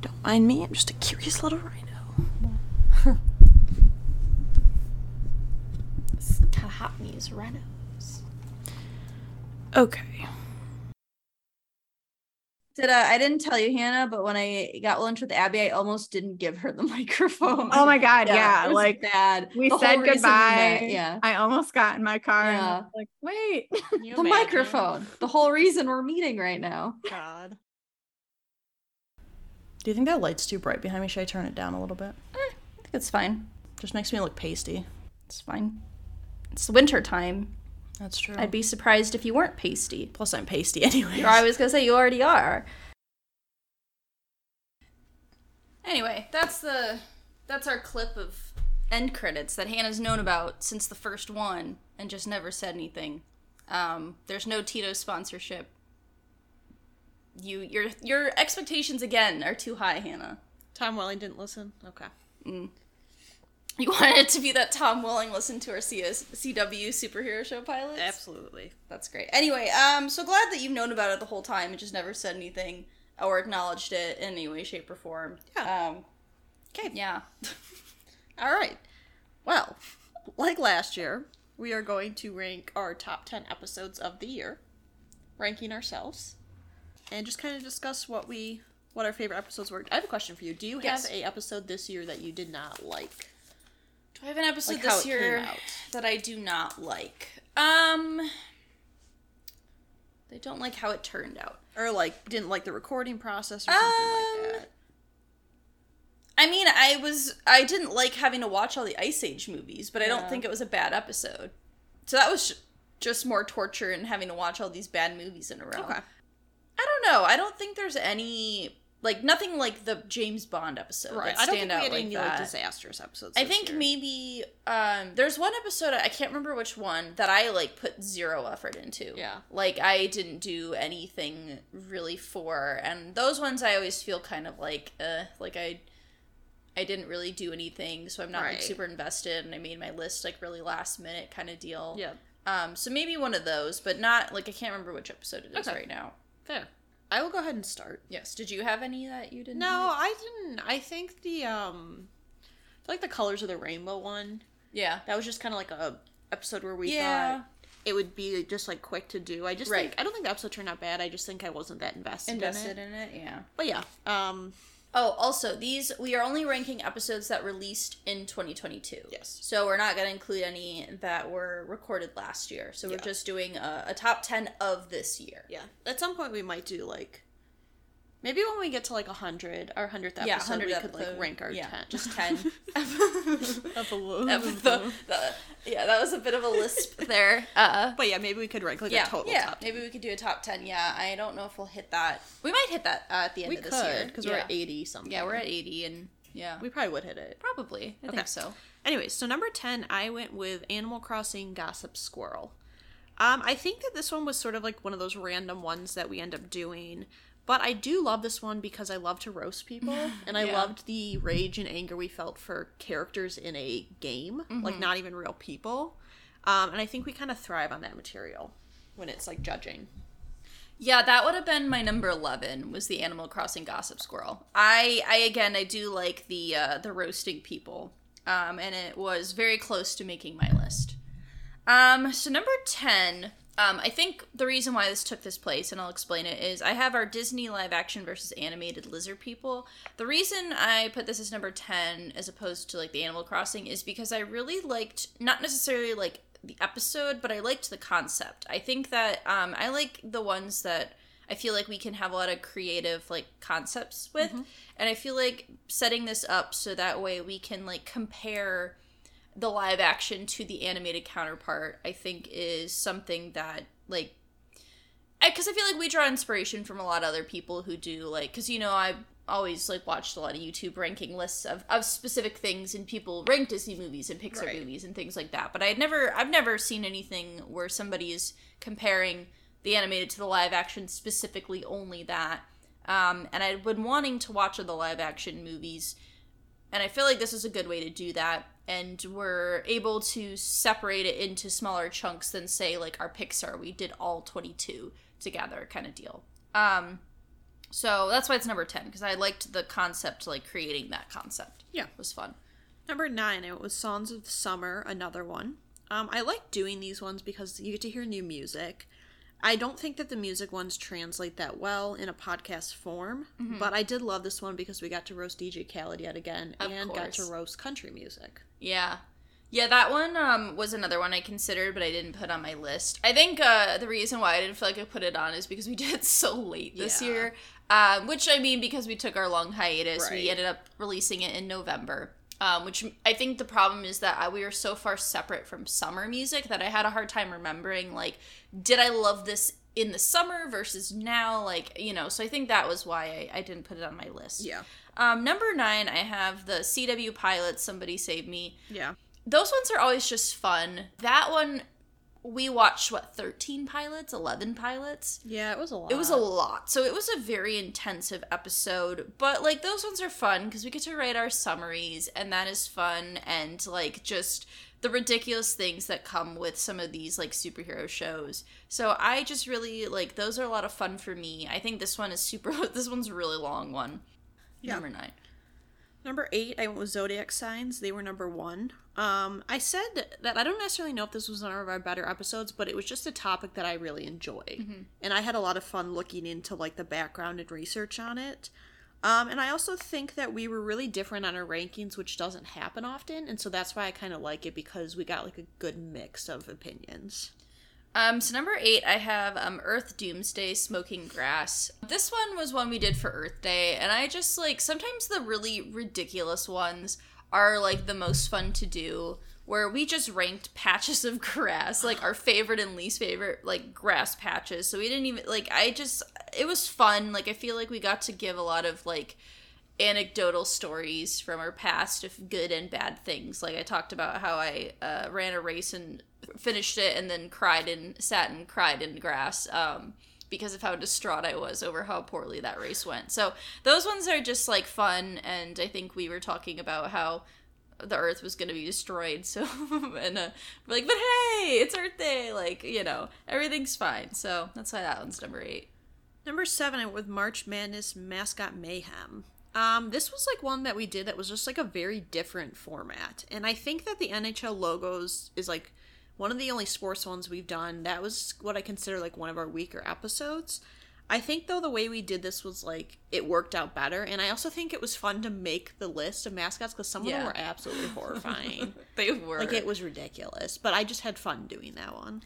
Don't mind me. I'm just a curious little rhino. It's kind of hot when you use rhinos. Okay. I didn't tell you, Hannah, but when I got lunch with Abby, I almost didn't give her the microphone. Oh my God, yeah. Bad. We said goodbye. Yeah. I almost got in my car and I was like, wait. The microphone. The whole reason we're meeting right now. God. Do you think that light's too bright behind me? Should I turn it down a little bit? I think it's fine. Just makes me look pasty. It's fine. It's winter time. That's true. I'd be surprised if you weren't pasty. Plus, I'm pasty anyway. I was going to say, you already are. Anyway, that's our clip of end credits that Hannah's known about since the first one and just never said anything. There's no Tito sponsorship. Your expectations, again, are too high, Hannah. Tom Welling didn't listen? Okay. Mm. You wanted it to be that Tom Welling listened to our CW superhero show pilots? Absolutely. That's great. Anyway, so glad that you've known about it the whole time and just never said anything or acknowledged it in any way, shape, or form. Yeah. Okay. Yeah. All right. Well, like last year, we are going to rank our top 10 episodes of the year, ranking ourselves, and just kind of discuss what our favorite episodes were. I have a question for you. Do you have a episode this year that you did not like? Do I have an episode this year that I do not like? I don't like how it turned out. Or, like, didn't like the recording process or something like that. I mean, I didn't like having to watch all the Ice Age movies, but I don't think it was a bad episode. So that was just more torture and having to watch all these bad movies in a row. Okay. I don't know. I don't think there's any... Like, nothing like the James Bond episode that stand out like that. I don't think we had any, like, disastrous episodes I think year. Maybe, there's one episode, I can't remember which one, that I, like, put zero effort into. Yeah. Like, I didn't do anything really for, and those ones I always feel kind of like I didn't really do anything, so I'm not, like, super invested, and I made my list, like, really last minute kind of deal. Yeah. So maybe one of those, but not, like, I can't remember which episode it is right now. Fair. I will go ahead and start. Yes. Did you have any that you didn't like? I didn't. I think the, I feel like the Colors of the Rainbow one. Yeah. That was just kind of like a episode where we thought it would be just like quick to do. I just think, I don't think the episode turned out bad. I just think I wasn't that invested in it. Yeah. But yeah. Also, we are only ranking episodes that released in 2022. Yes. So we're not going to include any that were recorded last year. So we're just doing a top 10 of this year. Yeah. At some point we might do, like, maybe when we get to, like, 100, our 100th episode, we could like, rank our 10. Just 10. That was a bit of a lisp there. But yeah, maybe we could rank, like, a total top 10. Maybe we could do a top 10, I don't know if we'll hit that. We might hit that at the end of this year. Because we're at 80-something. Yeah, we're at 80, and we probably would hit it. Probably. I think so. Anyway, so number 10, I went with Animal Crossing Gossip Squirrel. I think that this one was sort of, like, one of those random ones that we end up doing. But I do love this one because I love to roast people, and I loved the rage and anger we felt for characters in a game, like not even real people. And I think we kind of thrive on that material when it's like judging. Yeah, that would have been my number 11 was the Animal Crossing Gossip Squirrel. I do like the roasting people, and it was very close to making my list. So number 10. I think the reason why this took this place, and I'll explain it, is I have our Disney live action versus animated lizard people. The reason I put this as number 10 as opposed to, like, the Animal Crossing is because I really liked, not necessarily, like, the episode, but I liked the concept. I think that I like the ones that I feel like we can have a lot of creative, like, concepts with. Mm-hmm. And I feel like setting this up so that way we can, like, compare the live action to the animated counterpart, I think, is something that, like, because I feel like we draw inspiration from a lot of other people who do, like, because, you know, I've always, like, watched a lot of YouTube ranking lists of specific things, and people rank Disney movies and Pixar movies and things like that, but I've never seen anything where somebody is comparing the animated to the live action, specifically only that, and I've been wanting to watch the live action movies, and I feel like this is a good way to do that. And we're able to separate it into smaller chunks than, say, like, our Pixar. We did all 22 together kind of deal. So that's why it's number 10, because I liked the concept, like, creating that concept. Yeah. It was fun. Number 9, it was Songs of the Summer, another one. I like doing these ones because you get to hear new music. I don't think that the music ones translate that well in a podcast form, but I did love this one because we got to roast DJ Khaled yet again and got to roast country music. Yeah. Yeah, that one was another one I considered, but I didn't put on my list. I think the reason why I didn't feel like I put it on is because we did it so late this year, which, I mean, because we took our long hiatus, we ended up releasing it in November. Which I think the problem is that we are so far separate from summer music that I had a hard time remembering, like, did I love this in the summer versus now? Like, you know, so I think that was why I didn't put it on my list. Yeah. Number 9, I have the CW pilots, Somebody Save Me. Yeah. Those ones are always just fun. That one, we watched, 13 pilots? 11 pilots? Yeah, it was a lot. It was a lot. So it was a very intensive episode. But, like, those ones are fun because we get to write our summaries, and that is fun. And, like, just the ridiculous things that come with some of these, like, superhero shows. So I just really, like, those are a lot of fun for me. I think this one is this one's a really long one. Yeah. Number 9. Number 8, I went with zodiac signs. They were number 1. I said that I don't necessarily know if this was one of our better episodes, but it was just a topic that I really enjoyed. Mm-hmm. And I had a lot of fun looking into, like, the background and research on it. And I also think that we were really different on our rankings, which doesn't happen often. And so that's why I kind of like it, because we got, like, a good mix of opinions. So number 8, I have Earth Doomsday, Smoking Grass. This one was one we did for Earth Day, and I just, like, sometimes the really ridiculous ones are, like, the most fun to do, where we just ranked patches of grass, like, our favorite and least favorite, like, grass patches. So we didn't even, like, it was fun. Like, I feel like we got to give a lot of, like, anecdotal stories from our past of good and bad things. Like, I talked about how I ran a race and finished it and then cried in grass because of how distraught I was over how poorly that race went. So those ones are just, like, fun, and I think we were talking about how the earth was going to be destroyed, so and we're like, but hey, it's Earth Day, like, you know, everything's fine. So that's why that one's number 8. Number 7, I went with March Madness, Mascot Mayhem. This was, like, one that we did that was just, like, a very different format. And I think that the NHL logos is, like, one of the only sports ones we've done. That was what I consider, like, one of our weaker episodes. I think, though, the way we did this was, like, it worked out better. And I also think it was fun to make the list of mascots, because some of them were absolutely horrifying. They were. Like, it was ridiculous. But I just had fun doing that one.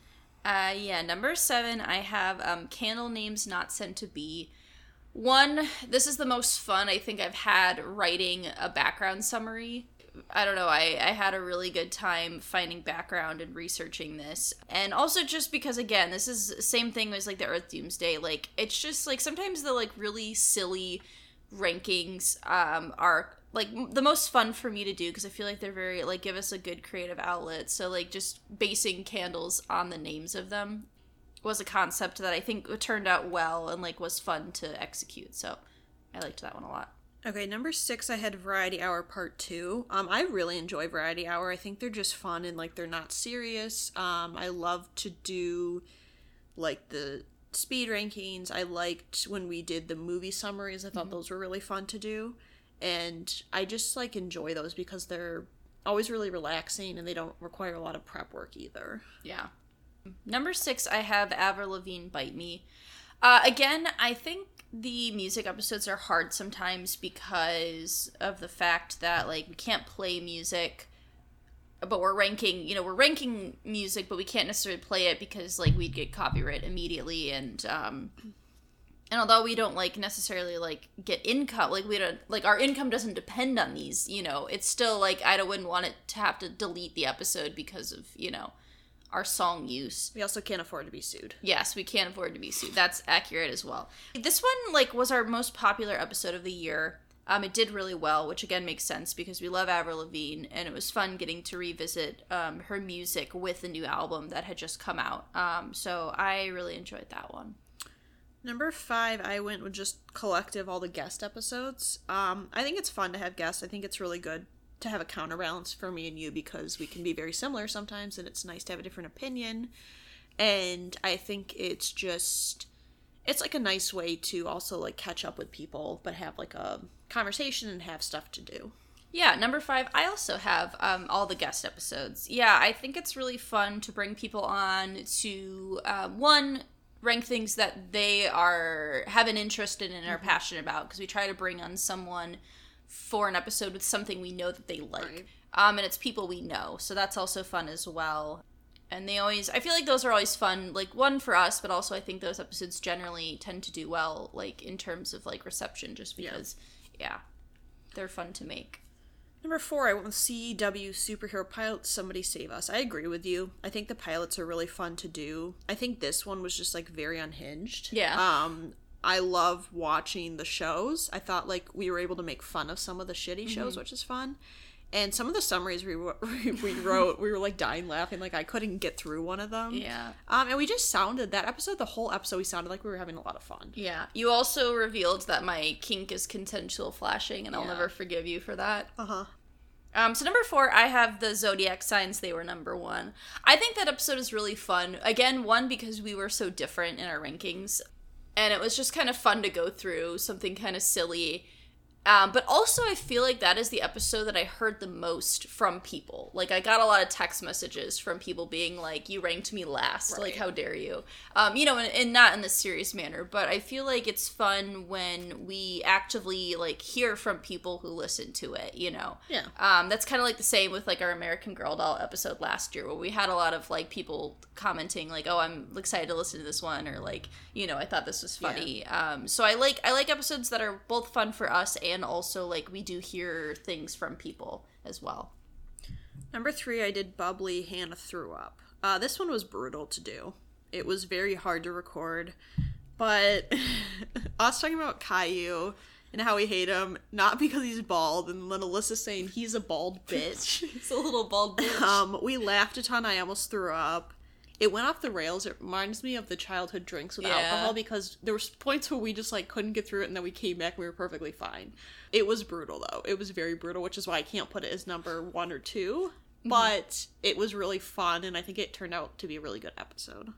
Number 7, I have Candle Names Not Sent to Be. One, this is the most fun I think I've had writing a background summary. I don't know, I had a really good time finding background and researching this. And also just because, again, this is the same thing as, like, the Earth Doomsday. Like, it's just, like, sometimes the, like, really silly rankings are, like, the most fun for me to do, because I feel like they're very, like, give us a good creative outlet. So, like, just basing candles on the names of them was a concept that I think turned out well and, like, was fun to execute. So I liked that one a lot. Okay, number 6, I had Variety Hour Part 2. I really enjoy Variety Hour. I think they're just fun and, like, they're not serious. I love to do, like, the speed rankings. I liked when we did the movie summaries. I thought those were really fun to do. And I just, like, enjoy those because they're always really relaxing and they don't require a lot of prep work either. Yeah. Number 6, I have Avril Lavigne, Bite Me. Again, I think the music episodes are hard sometimes because of the fact that, like, we can't play music, but we're ranking music, but we can't necessarily play it because, like, we'd get copyright immediately. And and although we don't, like, necessarily, like, get income, like, we don't, like, our income doesn't depend on these, you know, it's still, like, I wouldn't want it to have to delete the episode because of, you know, our song use. We also can't afford to be sued. Yes, we can't afford to be sued. That's accurate as well. This one, like, was our most popular episode of the year. It did really well, which again makes sense because we love Avril Lavigne, and it was fun getting to revisit her music with the new album that had just come out. So I really enjoyed that one. Number 5, I went with just collective all the guest episodes. I think it's fun to have guests. I think it's really good to have a counterbalance for me and you, because we can be very similar sometimes, and it's nice to have a different opinion. And I think it's just, it's like a nice way to also, like, catch up with people, but have, like, a conversation and have stuff to do. Yeah, number 5, I also have all the guest episodes. Yeah, I think it's really fun to bring people on to, one, rank things that they have an interest in and are passionate about, because we try to bring on someone for an episode with something we know that they like. Right. And it's people we know, so that's also fun as well. And I feel like those are always fun, like, one for us, but also I think those episodes generally tend to do well, like, in terms of, like, reception, just because, yeah they're fun to make. Number 4, I went with CW Superhero Pilots, Somebody Save Us. I agree with you. I think the pilots are really fun to do. I think this one was just, like, very unhinged. Yeah. I love watching the shows. I thought, like, we were able to make fun of some of the shitty shows, which is fun. And some of the summaries we wrote, we were, like, dying laughing. Like, I couldn't get through one of them. Yeah. And we just sounded, that episode, the whole episode, we sounded like we were having a lot of fun. Yeah. You also revealed that my kink is consensual flashing, and I'll never forgive you for that. Uh-huh. So number 4, I have the Zodiac signs. They were number 1. I think that episode is really fun. Again, one, because we were so different in our rankings. And it was just kind of fun to go through, something kind of silly. But also I feel like that is the episode that I heard the most from people. Like, I got a lot of text messages from people being like, you ranked me last. Right. Like, how dare you? You know, and not in a serious manner. But I feel like it's fun when we actively, like, hear from people who listen to it, you know? Yeah. That's kind of, like, the same with, like, our American Girl Doll episode last year, where we had a lot of, like, people commenting, like, oh, I'm excited to listen to this one, or, like, you know, I thought this was funny. Yeah. So I like episodes that are both fun for us, and also, like, we do hear things from people as well. Number 3, I did Bubbly, Hannah Threw Up. This one was brutal to do. It was very hard to record. But us talking about Caillou and how we hate him, not because he's bald, and then Alyssa saying he's a bald bitch. He's a little bald bitch. We laughed a ton. I almost threw up. It went off the rails. It reminds me of the childhood drinks with alcohol, because there were points where we just, like, couldn't get through it, and then we came back and we were perfectly fine. It was brutal, though. It was very brutal, which is why I can't put it as number 1 or 2. Mm-hmm. But it was really fun, and I think it turned out to be a really good episode.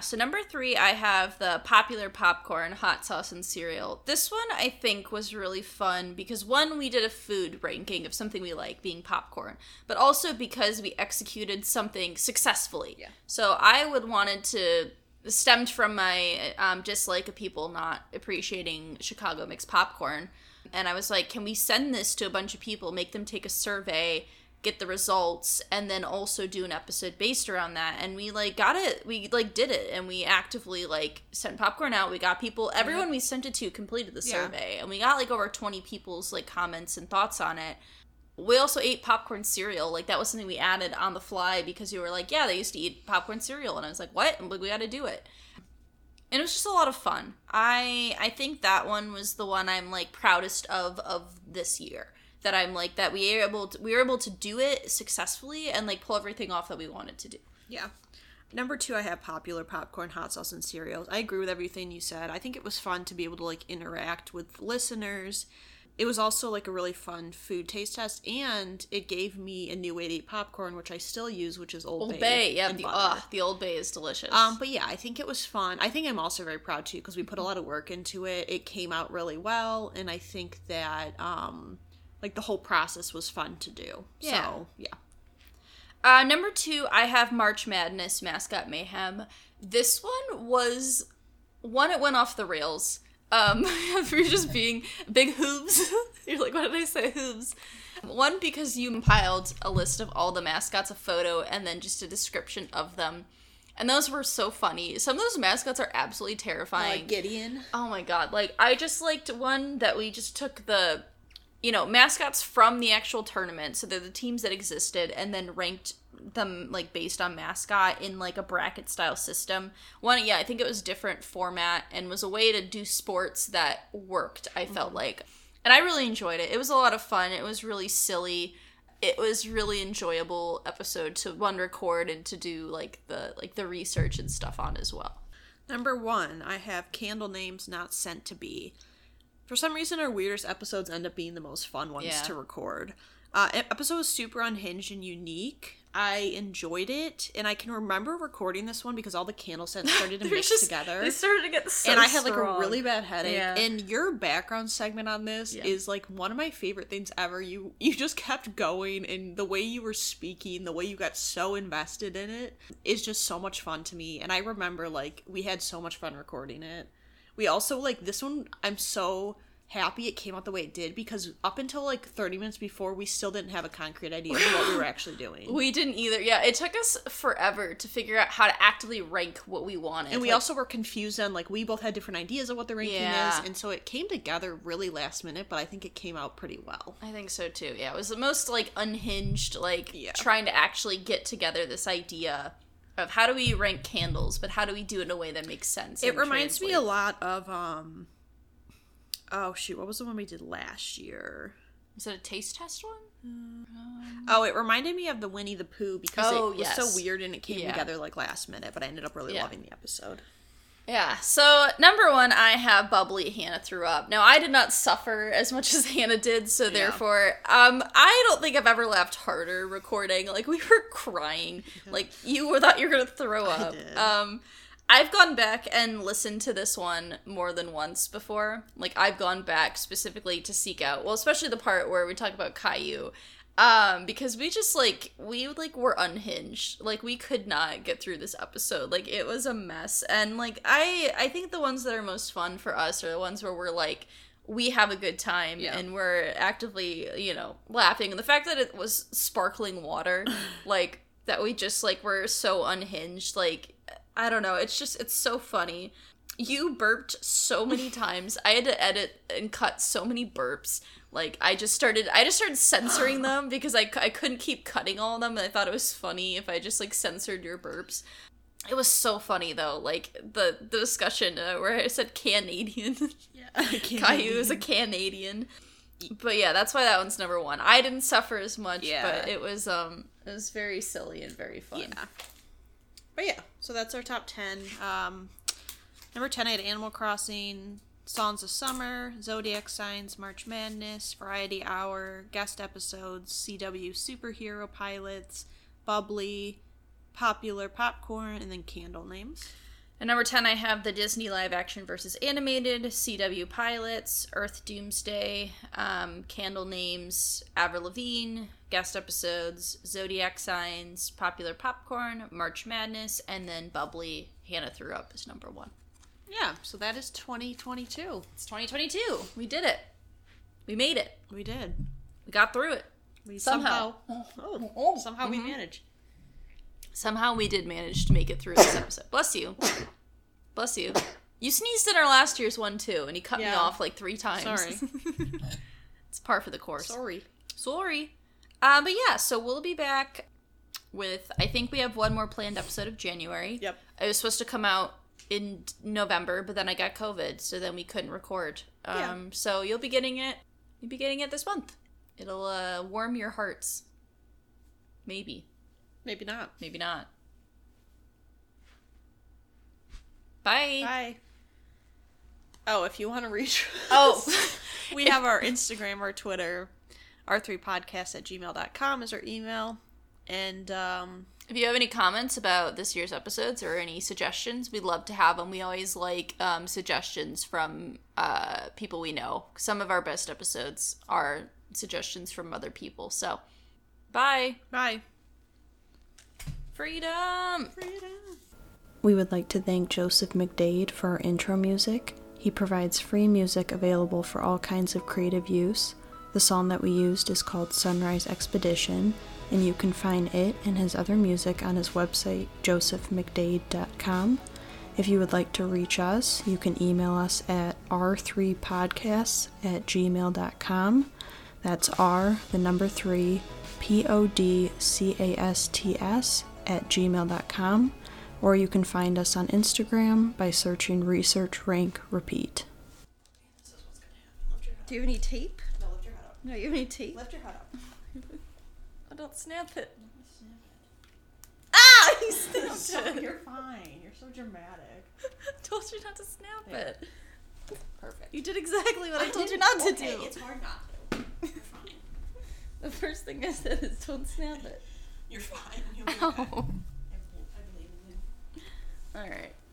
So number 3, I have the popular popcorn, hot sauce, and cereal. This one, I think, was really fun because, one, we did a food ranking of something we like, being popcorn, but also because we executed something successfully. Yeah. So I would wanted to, stemmed from my dislike of people not appreciating Chicago mixed popcorn, and I was like, can we send this to a bunch of people, make them take a survey, get the results, and then also do an episode based around that. And we, like, got it. We, like, did it, and we actively, like, sent popcorn out. We got people. Everyone we sent it to completed the survey, and we got, like, over 20 people's, like, comments and thoughts on it. We also ate popcorn cereal. Like, that was something we added on the fly because you were like, yeah, they used to eat popcorn cereal, and I was like, what? And we got to do it. And it was just a lot of fun. I think that one was the one I'm, like, proudest of this year. That I'm like, that we were able to do it successfully and, like, pull everything off that we wanted to do. Yeah. Number 2, I have popular popcorn, hot sauce, and cereals. I agree with everything you said. I think it was fun to be able to, like, interact with listeners. It was also, like, a really fun food taste test, and it gave me a new way to eat popcorn, which I still use, which is Old Bay. Old Bay, yeah. The Old Bay is delicious. But yeah, I think it was fun. I think I'm also very proud too, because we put a lot of work into it. It came out really well, and I think that like, the whole process was fun to do. Yeah. So, yeah. Number 2, I have March Madness, Mascot Mayhem. This one was... it went off the rails. For just being big hooves. You're like, why did I say hooves? One, because you compiled a list of all the mascots, a photo, and then just a description of them. And those were so funny. Some of those mascots are absolutely terrifying. Like Gideon. Oh, my God. Like, I just liked one that we just took the... you know, mascots from the actual tournament, so they're the teams that existed, and then ranked them, like, based on mascot in, like, a bracket style system. One, I think it was different format and was a way to do sports that worked, I felt like. And I really enjoyed it. It was a lot of fun. It was really silly. It was really enjoyable episode to record and to do, like, the research and stuff on as well. Number 1, I have Candle Names Not Sent to Be. For some reason, our weirdest episodes end up being the most fun ones to record. Episode was super unhinged and unique. I enjoyed it, and I can remember recording this one because all the candle scents started to mix together. They started to get so strong. And I had, like, a really bad headache. Yeah. And your background segment on this is, like, one of my favorite things ever. You just kept going, and the way you were speaking, the way you got so invested in it is just so much fun to me. And I remember, like, we had so much fun recording it. We also, like, this one, I'm so happy it came out the way it did, because up until like 30 minutes before, we still didn't have a concrete idea of what we were actually doing. We didn't either. Yeah, it took us forever to figure out how to actively rank what we wanted. And we also were confused on, like, we both had different ideas of what the ranking is, and so it came together really last minute, but I think it came out pretty well. I think so too. Yeah, it was the most like unhinged, like trying to actually get together this idea of how do we rank candles, but how do we do it in a way that makes sense. It reminds me a lot of oh, shoot, what was the one we did last year? Was it a taste test one? Oh, it reminded me of the Winnie the Pooh, because it was so weird and it came together like last minute, but I ended up really loving the episode. Yeah, so number one, I have Bubbly Hannah Threw Up. Now, I did not suffer as much as Hannah did, so therefore, I don't think I've ever laughed harder recording. Like, we were crying. Like, you thought you were going to throw up. I did. I've gone back and listened to this one more than once before. Like, I've gone back specifically to seek out, well, especially the part where we talk about Caillou, because we just, like, were unhinged. Like, we could not get through this episode. Like, it was a mess. And, like, I think the ones that are most fun for us are the ones where we're, like, we have a good time and we're actively, you know, laughing. And the fact that it was sparkling water, like, that we just, like, were so unhinged, like, I don't know. It's just, it's so funny. You burped so many times. I had to edit and cut so many burps. Like, I just started censoring them because I couldn't keep cutting all of them. And I thought it was funny if I just, like, censored your burps. It was so funny, though. Like, the discussion where I said Canadian. Yeah. Caillou is a Canadian. But yeah, that's why that one's number one. I didn't suffer as much, but it was very silly and very fun. Yeah. But yeah, so that's our top 10. Number 10, I had Animal Crossing, Songs of Summer, Zodiac Signs, March Madness, Variety Hour, Guest Episodes, CW Superhero Pilots, Bubbly, Popular Popcorn, and then Candle Names. And number 10, I have the Disney Live Action versus Animated, CW Pilots, Earth Doomsday, Candle Names, Avril Lavigne, Guest Episodes, Zodiac Signs, Popular Popcorn, March Madness, and then Bubbly Hannah Threw Up is number one. Yeah, so that is 2022. It's 2022. We did it. We made it. We did. We got through it. We somehow we managed. Somehow we did manage to make it through this episode. Bless you. Bless you. You sneezed in our last year's one, too, and you cut me off, like, 3 times. Sorry. It's par for the course. Sorry. But yeah, so we'll be back with, I think we have one more planned episode of January. Yep. It was supposed to come out in November, but then I got COVID, so then we couldn't record. So you'll be getting it. You'll be getting it this month. It'll warm your hearts. Maybe. Maybe not. Maybe not. Bye. Bye. Oh, if you want to reach us, we have our Instagram, our Twitter, r3podcast@gmail.com is our email. And if you have any comments about this year's episodes or any suggestions, we'd love to have them. We always like suggestions from people we know. Some of our best episodes are suggestions from other people. So, bye. Bye. Freedom! We would like to thank Joseph McDade for our intro music. He provides free music available for all kinds of creative use. The song that we used is called Sunrise Expedition, and you can find it and his other music on his website, josephmcdade.com. If you would like to reach us, you can email us at r3podcasts@gmail.com. That's r, the number 3, podcasts @gmail.com, or you can find us on Instagram by searching Research Rank Repeat. Do you have any tape? No, lift your head up. No, you have any tape? Lift your head up. Oh, don't snap it. Ah! He snapped it. You're fine. You're so dramatic. I told you not to snap it. Perfect. You did exactly what I told you not to do. It's hard not to. You're fine. The first thing I said is don't snap it. You're fine. You'll be okay. I believe in you. All right.